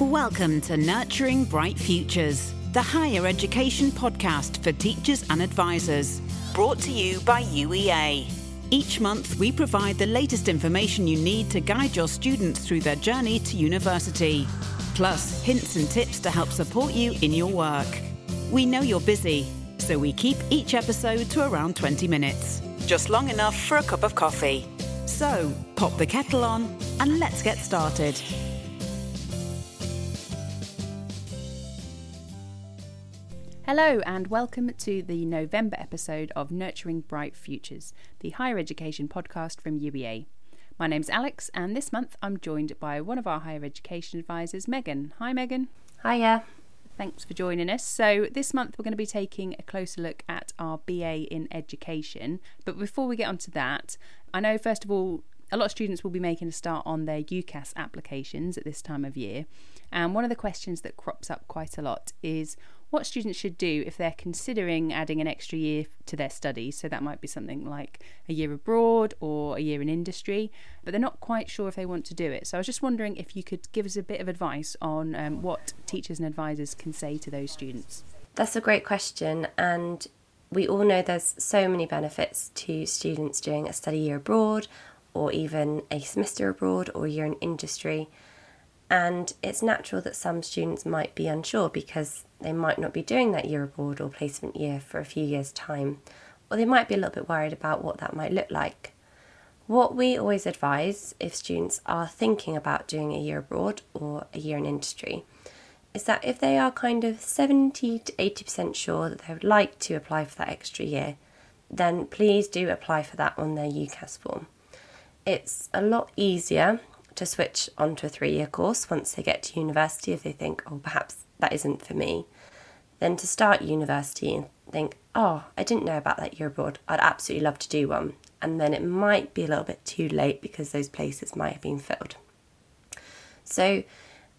Welcome to Nurturing Bright Futures, the higher education podcast for teachers and advisors, brought to you by UEA. Each month, we provide the latest information you need to guide your students through their journey to university, plus hints and tips to help support you in your work. We know you're busy, so we keep each episode to around 20 minutes, just long enough for a cup of coffee. So, pop the kettle on and let's get started. Hello and welcome to the November episode of Nurturing Bright Futures, the higher education podcast from UEA. My name's Alex and this month I'm joined by one of our higher education advisors, Megan. Hi Megan. Hiya. Thanks for joining us. So this month we're going to be taking a closer look at our BA in education. But before we get onto that, I know first of all, a lot of students will be making a start on their UCAS applications at this time of year. And one of the questions that crops up quite a lot is what students should do if they're considering adding an extra year to their studies. So that might be something like a year abroad or a year in industry, but they're not quite sure if they want to do it. So I was just wondering if you could give us a bit of advice on what teachers and advisors can say to those students. That's a great question, and we all know there's so many benefits to students doing a study year abroad or even a semester abroad or a year in industry. And it's natural that some students might be unsure because they might not be doing that year abroad or placement year for a few years' time, or they might be a little bit worried about what that might look like. What we always advise if students are thinking about doing a year abroad or a year in industry is that if they are kind of 70 to 80% sure that they would like to apply for that extra year, then please do apply for that on their UCAS form. It's a lot easier to switch onto a 3-year course once they get to university if they think, oh, perhaps that isn't for me, than to start university and think, oh, I didn't know about that year abroad, I'd absolutely love to do one, and then it might be a little bit too late because those places might have been filled. So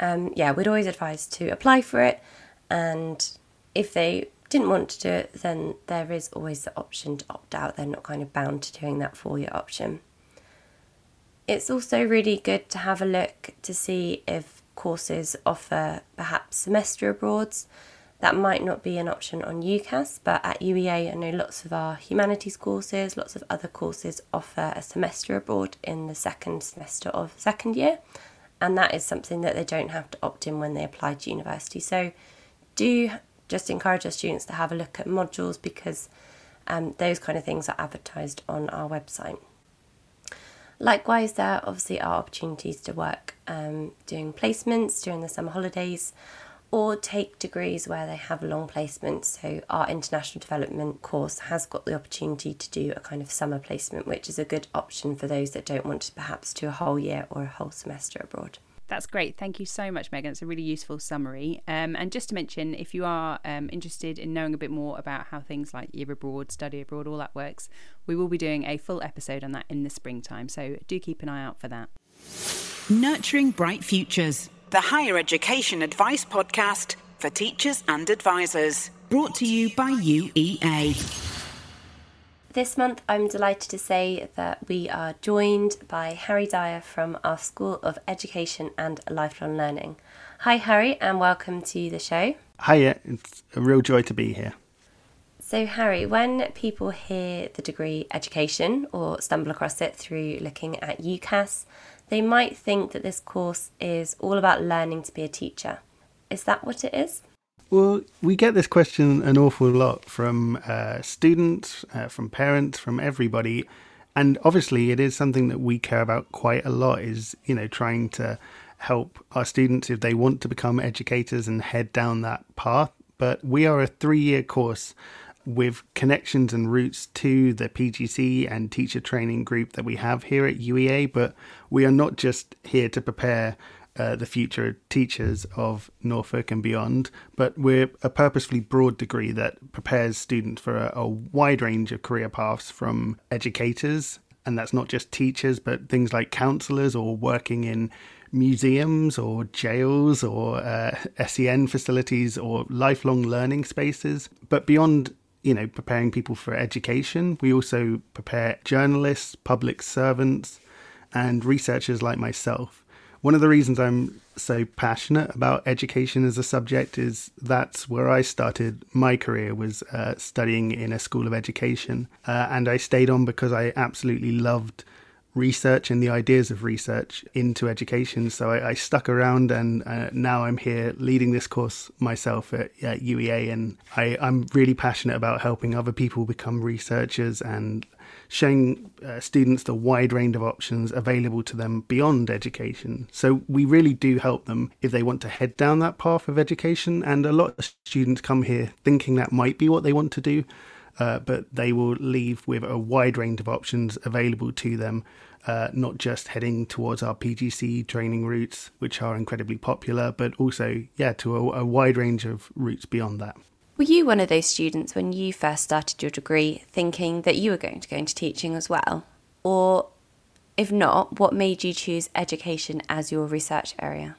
we'd always advise to apply for it, and if they didn't want to do it, then there is always the option to opt out. They're not kind of bound to doing that 4-year option. It's also really good to have a look to see if courses offer perhaps semester abroads. That might not be an option on UCAS, but at UEA I know lots of our humanities courses, lots of other courses offer a semester abroad in the second semester of second year, and that is something that they don't have to opt in when they apply to university. So do just encourage our students to have a look at modules because those kind of things are advertised on our website. Likewise, there obviously are opportunities to work doing placements during the summer holidays or take degrees where they have long placements. So our international development course has got the opportunity to do a kind of summer placement, which is a good option for those that don't want to perhaps do a whole year or a whole semester abroad. That's great. Thank you so much, Megan. It's a really useful summary. And just to mention, if you are interested in knowing a bit more about how things like year abroad, study abroad, all that works, we will be doing a full episode on that in the springtime. So do keep an eye out for that. Nurturing Bright Futures, the higher education advice podcast for teachers and advisors, brought to you by UEA. This month, I'm delighted to say that we are joined by Harry Dyer from our School of Education and Lifelong Learning. Hi, Harry, and welcome to the show. Hiya, it's a real joy to be here. So, Harry, when people hear the degree education or stumble across it through looking at UCAS, they might think that this course is all about learning to be a teacher. Is that what it is? Well, we get this question an awful lot from students, from parents, from everybody. And obviously it is something that we care about quite a lot is, you know, trying to help our students if they want to become educators and head down that path. But we are a 3-year course with connections and routes to the PGC and teacher training group that we have here at UEA. But we are not just here to prepare the future teachers of Norfolk and beyond, but we're a purposefully broad degree that prepares students for a wide range of career paths from educators, and that's not just teachers, but things like counsellors or working in museums or jails or SEN facilities or lifelong learning spaces. But beyond, you know, preparing people for education, we also prepare journalists, public servants, and researchers like myself. One of the reasons I'm so passionate about education as a subject is that's where I started my career, was studying in a school of education. And I stayed on because I absolutely loved research and the ideas of research into education. So I stuck around, and now I'm here leading this course myself at UEA. And I'm really passionate about helping other people become researchers and showing students the wide range of options available to them beyond education. So we really do help them if they want to head down that path of education. And a lot of students come here thinking that might be what they want to do, but they will leave with a wide range of options available to them, not just heading towards our PGC training routes, which are incredibly popular, but also, to a wide range of routes beyond that. Were you one of those students when you first started your degree thinking that you were going to go into teaching as well? Or if not, what made you choose education as your research area?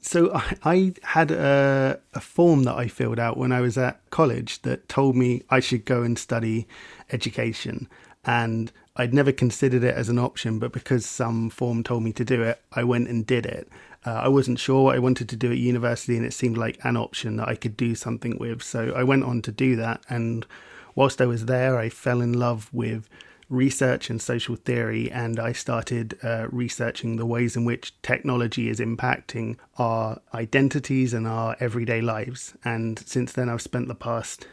So I had a form that I filled out when I was at college that told me I should go and study education. And I'd never considered it as an option, but because some form told me to do it, I went and did it. I wasn't sure what I wanted to do at university, and it seemed like an option that I could do something with. So I went on to do that. And whilst I was there, I fell in love with research and social theory, and I started researching the ways in which technology is impacting our identities and our everyday lives. And since then, I've spent the past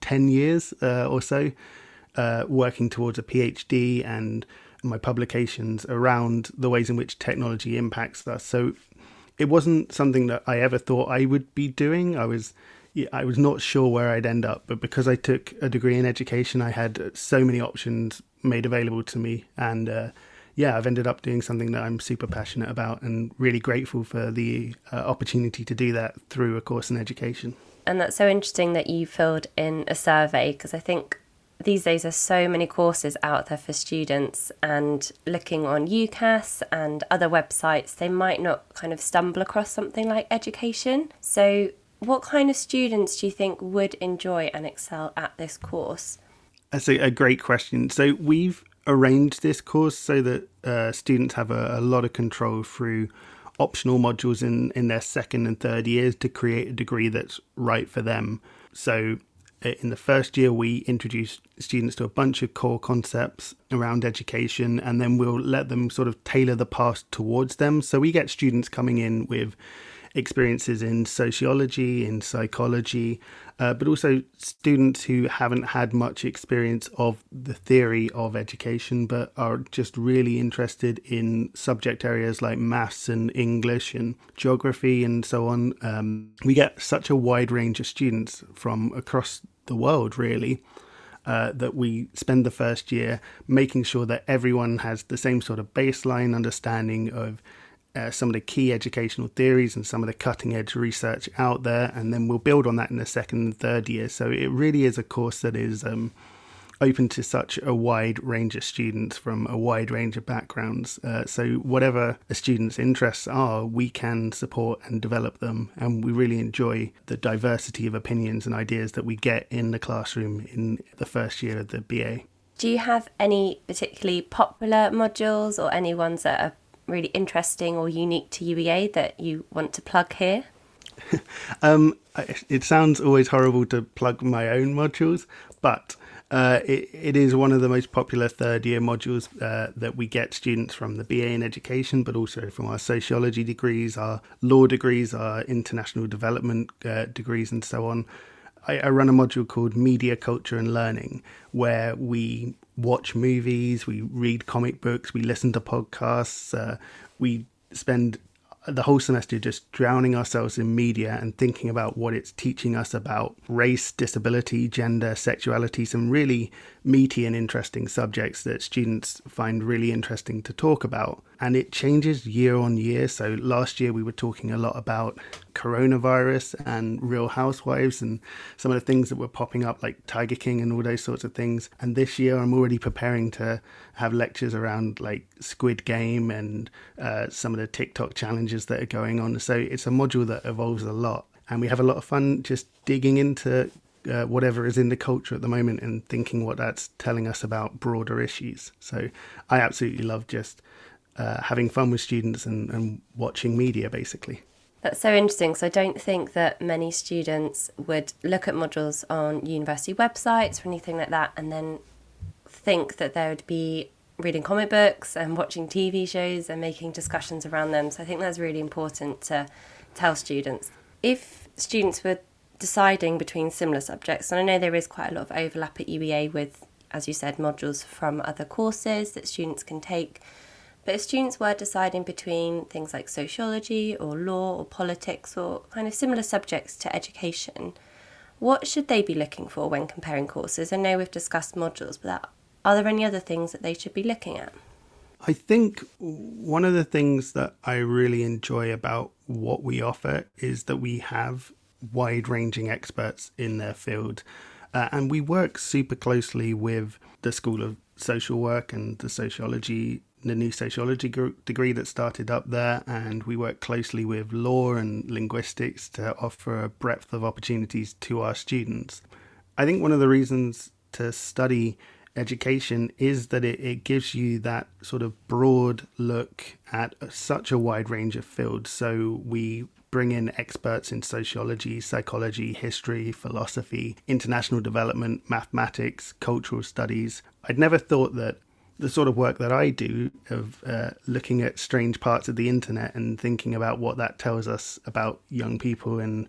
10 years or so working towards a PhD and my publications around the ways in which technology impacts us. So it wasn't something that I ever thought I would be doing. I was not sure where I'd end up, but because I took a degree in education, I had so many options made available to me. And I've ended up doing something that I'm super passionate about, and really grateful for the opportunity to do that through a course in education. And that's so interesting that you filled in a survey, because I think these days there's so many courses out there for students, and looking on UCAS and other websites, they might not kind of stumble across something like education. So what kind of students do you think would enjoy and excel at this course? That's a great question. So we've arranged this course so that students have a lot of control through optional modules in their second and third years to create a degree that's right for them. So in the first year, we introduce students to a bunch of core concepts around education, and then we'll let them sort of tailor the path towards them. So we get students coming in with experiences in sociology, in psychology, but also students who haven't had much experience of the theory of education, but are just really interested in subject areas like maths and English and geography and so on. We get such a wide range of students from across the world, really, that we spend the first year making sure that everyone has the same sort of baseline understanding of some of the key educational theories and some of the cutting edge research out there, and then we'll build on that in the second and third year. So it really is a course that is open to such a wide range of students from a wide range of backgrounds. So whatever a student's interests are, we can support and develop them, and we really enjoy the diversity of opinions and ideas that we get in the classroom in the first year of the BA. Do you have any particularly popular modules or any ones that are really interesting or unique to UEA that you want to plug here? It sounds always horrible to plug my own modules, but it is one of the most popular third year modules that we get students from the BA in education, but also from our sociology degrees, our law degrees, our international development degrees, and so on. I run a module called Media, Culture and Learning, where we watch movies, we read comic books, we listen to podcasts, we spend the whole semester just drowning ourselves in media and thinking about what it's teaching us about race, disability, gender, sexuality, some really meaty and interesting subjects that students find really interesting to talk about. And it changes year on year. So last year we were talking a lot about coronavirus and Real Housewives and some of the things that were popping up like Tiger King and all those sorts of things. And this year I'm already preparing to have lectures around like Squid Game and some of the TikTok challenges that are going on. So it's a module that evolves a lot, and we have a lot of fun just digging into whatever is in the culture at the moment and thinking what that's telling us about broader issues. So I absolutely love just having fun with students and watching media, basically. That's so interesting. So I don't think that many students would look at modules on university websites or anything like that and then think that they would be reading comic books and watching TV shows and making discussions around them. So I think that's really important to tell students. If students were deciding between similar subjects, and I know there is quite a lot of overlap at UEA with, as you said, modules from other courses that students can take, but if students were deciding between things like sociology or law or politics or kind of similar subjects to education, what should they be looking for when comparing courses? I know we've discussed modules, but are there any other things that they should be looking at? I think one of the things that I really enjoy about what we offer is that we have wide-ranging experts in their field. And we work super closely with the School of Social Work and the sociology, the new sociology degree that started up there, and we work closely with law and linguistics to offer a breadth of opportunities to our students. I think one of the reasons to study education is that it gives you that sort of broad look at such a wide range of fields. So we bring in experts in sociology, psychology, history, philosophy, international development, mathematics, cultural studies. I'd never thought that the sort of work that I do of looking at strange parts of the internet and thinking about what that tells us about young people and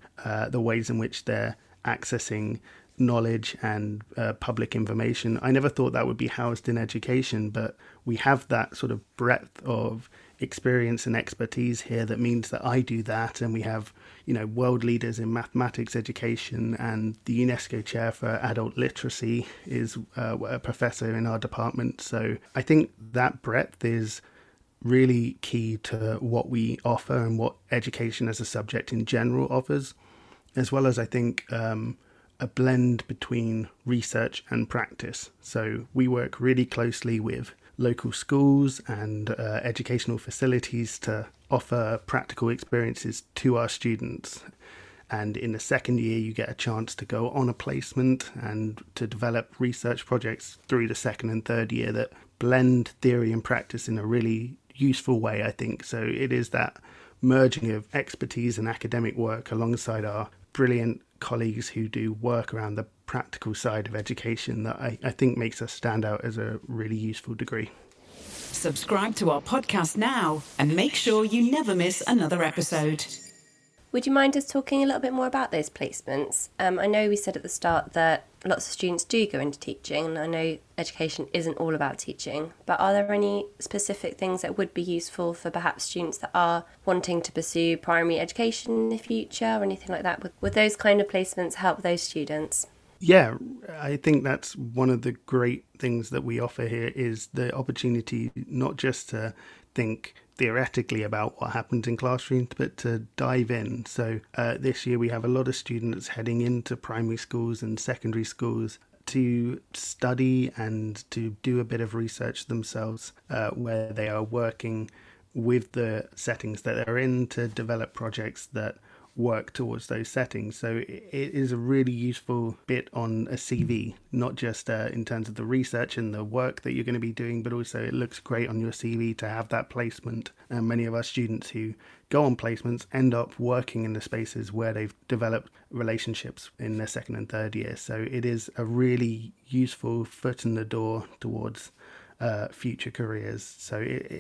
the ways in which they're accessing knowledge and public information. I never thought that would be housed in education, but we have that sort of breadth of experience and expertise here that means that I do that, and we have, you know, world leaders in mathematics education, and the UNESCO chair for adult literacy is a professor in our department. So I think that breadth is really key to what we offer and what education as a subject in general offers, as well as I think a blend between research and practice. So we work really closely with local schools and educational facilities to offer practical experiences to our students. And in the second year, you get a chance to go on a placement and to develop research projects through the second and third year that blend theory and practice in a really useful way, I think. So it is that merging of expertise and academic work alongside our brilliant colleagues who do work around the practical side of education that I think makes us stand out as a really useful degree. Subscribe to our podcast now and make sure you never miss another episode. Would you mind us talking a little bit more about those placements? I know we said at the start that lots of students do go into teaching, and I know education isn't all about teaching, but are there any specific things that would be useful for perhaps students that are wanting to pursue primary education in the future or anything like that? Would those kind of placements help those students? Yeah, I think that's one of the great things that we offer here is the opportunity not just to think theoretically about what happens in classrooms, but to dive in. So this year we have a lot of students heading into primary schools and secondary schools to study and to do a bit of research themselves, where they are working with the settings that they're in to develop projects that work towards those settings. So it is a really useful bit on a CV, not just in terms of the research and the work that you're going to be doing, but also it looks great on your CV to have that placement. And many of our students who go on placements end up working in the spaces where they've developed relationships in their second and third year. So it is a really useful foot in the door towards future careers. So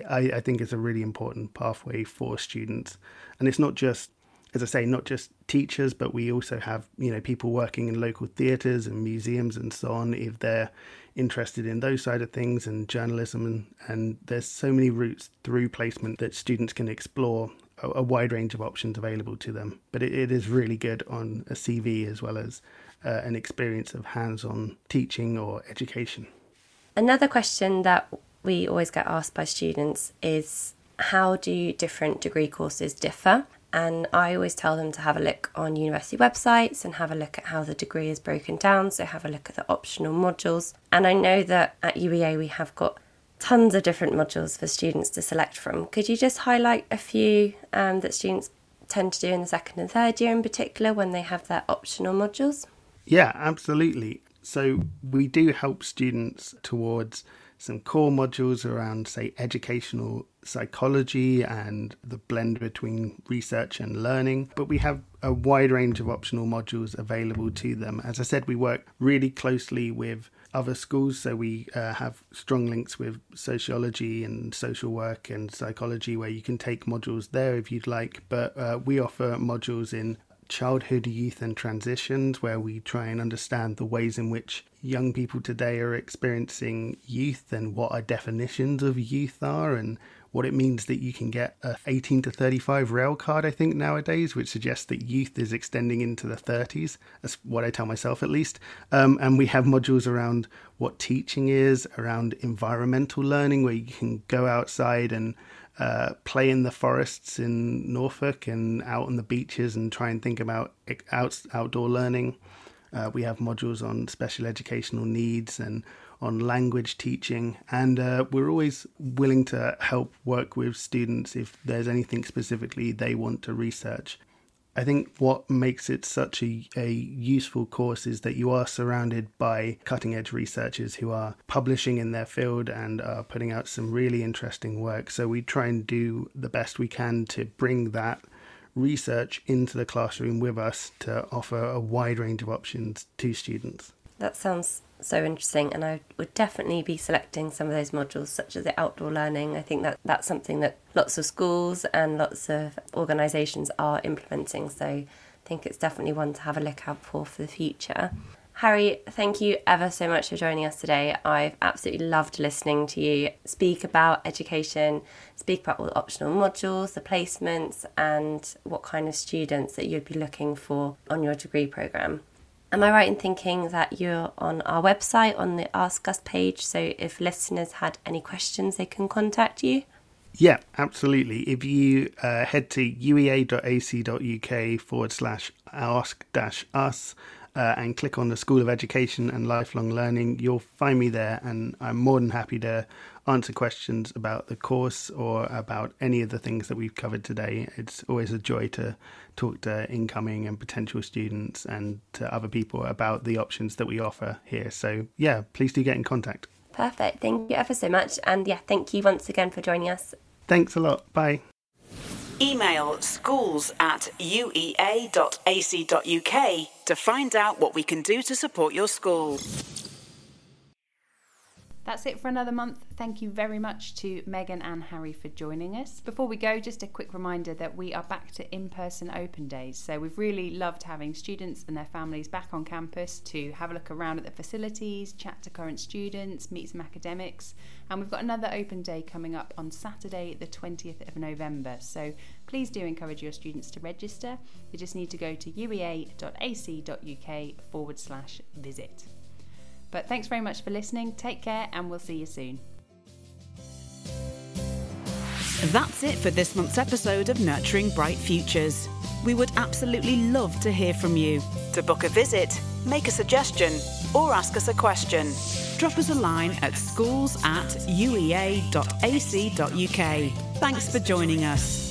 I think it's a really important pathway for students. And it's not just, as I say, not just teachers, but we also have, you know, people working in local theatres and museums and so on, if they're interested in those side of things, and journalism. And there's so many routes through placement that students can explore a wide range of options available to them. But it is really good on a CV as well as an experience of hands-on teaching or education. Another question that we always get asked by students is, how do different degree courses differ? And I always tell them to have a look on university websites and have a look at how the degree is broken down. So have a look at the optional modules. And I know that at UEA we have got tons of different modules for students to select from. Could you just highlight a few that students tend to do in the second and third year in particular when they have their optional modules? Yeah, absolutely. So we do help students towards some core modules around, say, educational psychology and the blend between research and learning. But we have a wide range of optional modules available to them. As I said, we work really closely with other schools, so we have strong links with sociology and social work and psychology, where you can take modules there if you'd like. But we offer modules in childhood, youth and transitions, where we try and understand the ways in which young people today are experiencing youth and what our definitions of youth are, and what it means that you can get a 18 to 35 rail card, I think, nowadays, which suggests that youth is extending into the 30s. That's what I tell myself, at least. And we have modules around what teaching is, around environmental learning, where you can go outside and play in the forests in Norfolk and out on the beaches and try and think about outdoor learning. We have modules on special educational needs and on language teaching, and we're always willing to help work with students if there's anything specifically they want to research. I think what makes it such a useful course is that you are surrounded by cutting-edge researchers who are publishing in their field and are putting out some really interesting work. So we try and do the best we can to bring that research into the classroom with us to offer a wide range of options to students. That sounds so interesting, and I would definitely be selecting some of those modules, such as the outdoor learning. I think that that's something that lots of schools and lots of organisations are implementing, so I think it's definitely one to have a look out for the future. Harry, thank you ever so much for joining us today. I've absolutely loved listening to you speak about education, speak about all the optional modules, the placements, and what kind of students that you'd be looking for on your degree programme. Am I right in thinking that you're on our website, on the Ask Us page, so if listeners had any questions, they can contact you? Yeah, absolutely. If you head to uea.ac.uk/ask-us and click on the School of Education and Lifelong Learning, you'll find me there, and I'm more than happy to answer questions about the course or about any of the things that we've covered today. It's always a joy to talk to incoming and potential students and to other people about the options that we offer here. So yeah, please do get in contact. Perfect. Thank you ever so much. And yeah, thank you once again for joining us. Thanks a lot. Bye. Email schools@uea.ac.uk to find out what we can do to support your school. That's it for another month. Thank you very much to Megan and Harry for joining us. Before we go, just a quick reminder that we are back to in-person open days. So we've really loved having students and their families back on campus to have a look around at the facilities, chat to current students, meet some academics. And we've got another open day coming up on Saturday, the 20th of November. So please do encourage your students to register. They just need to go to uea.ac.uk/visit. But thanks very much for listening. Take care, and we'll see you soon. That's it for this month's episode of Nurturing Bright Futures. We would absolutely love to hear from you. To book a visit, make a suggestion, or ask us a question, drop us a line at schools@uea.ac.uk. Thanks for joining us.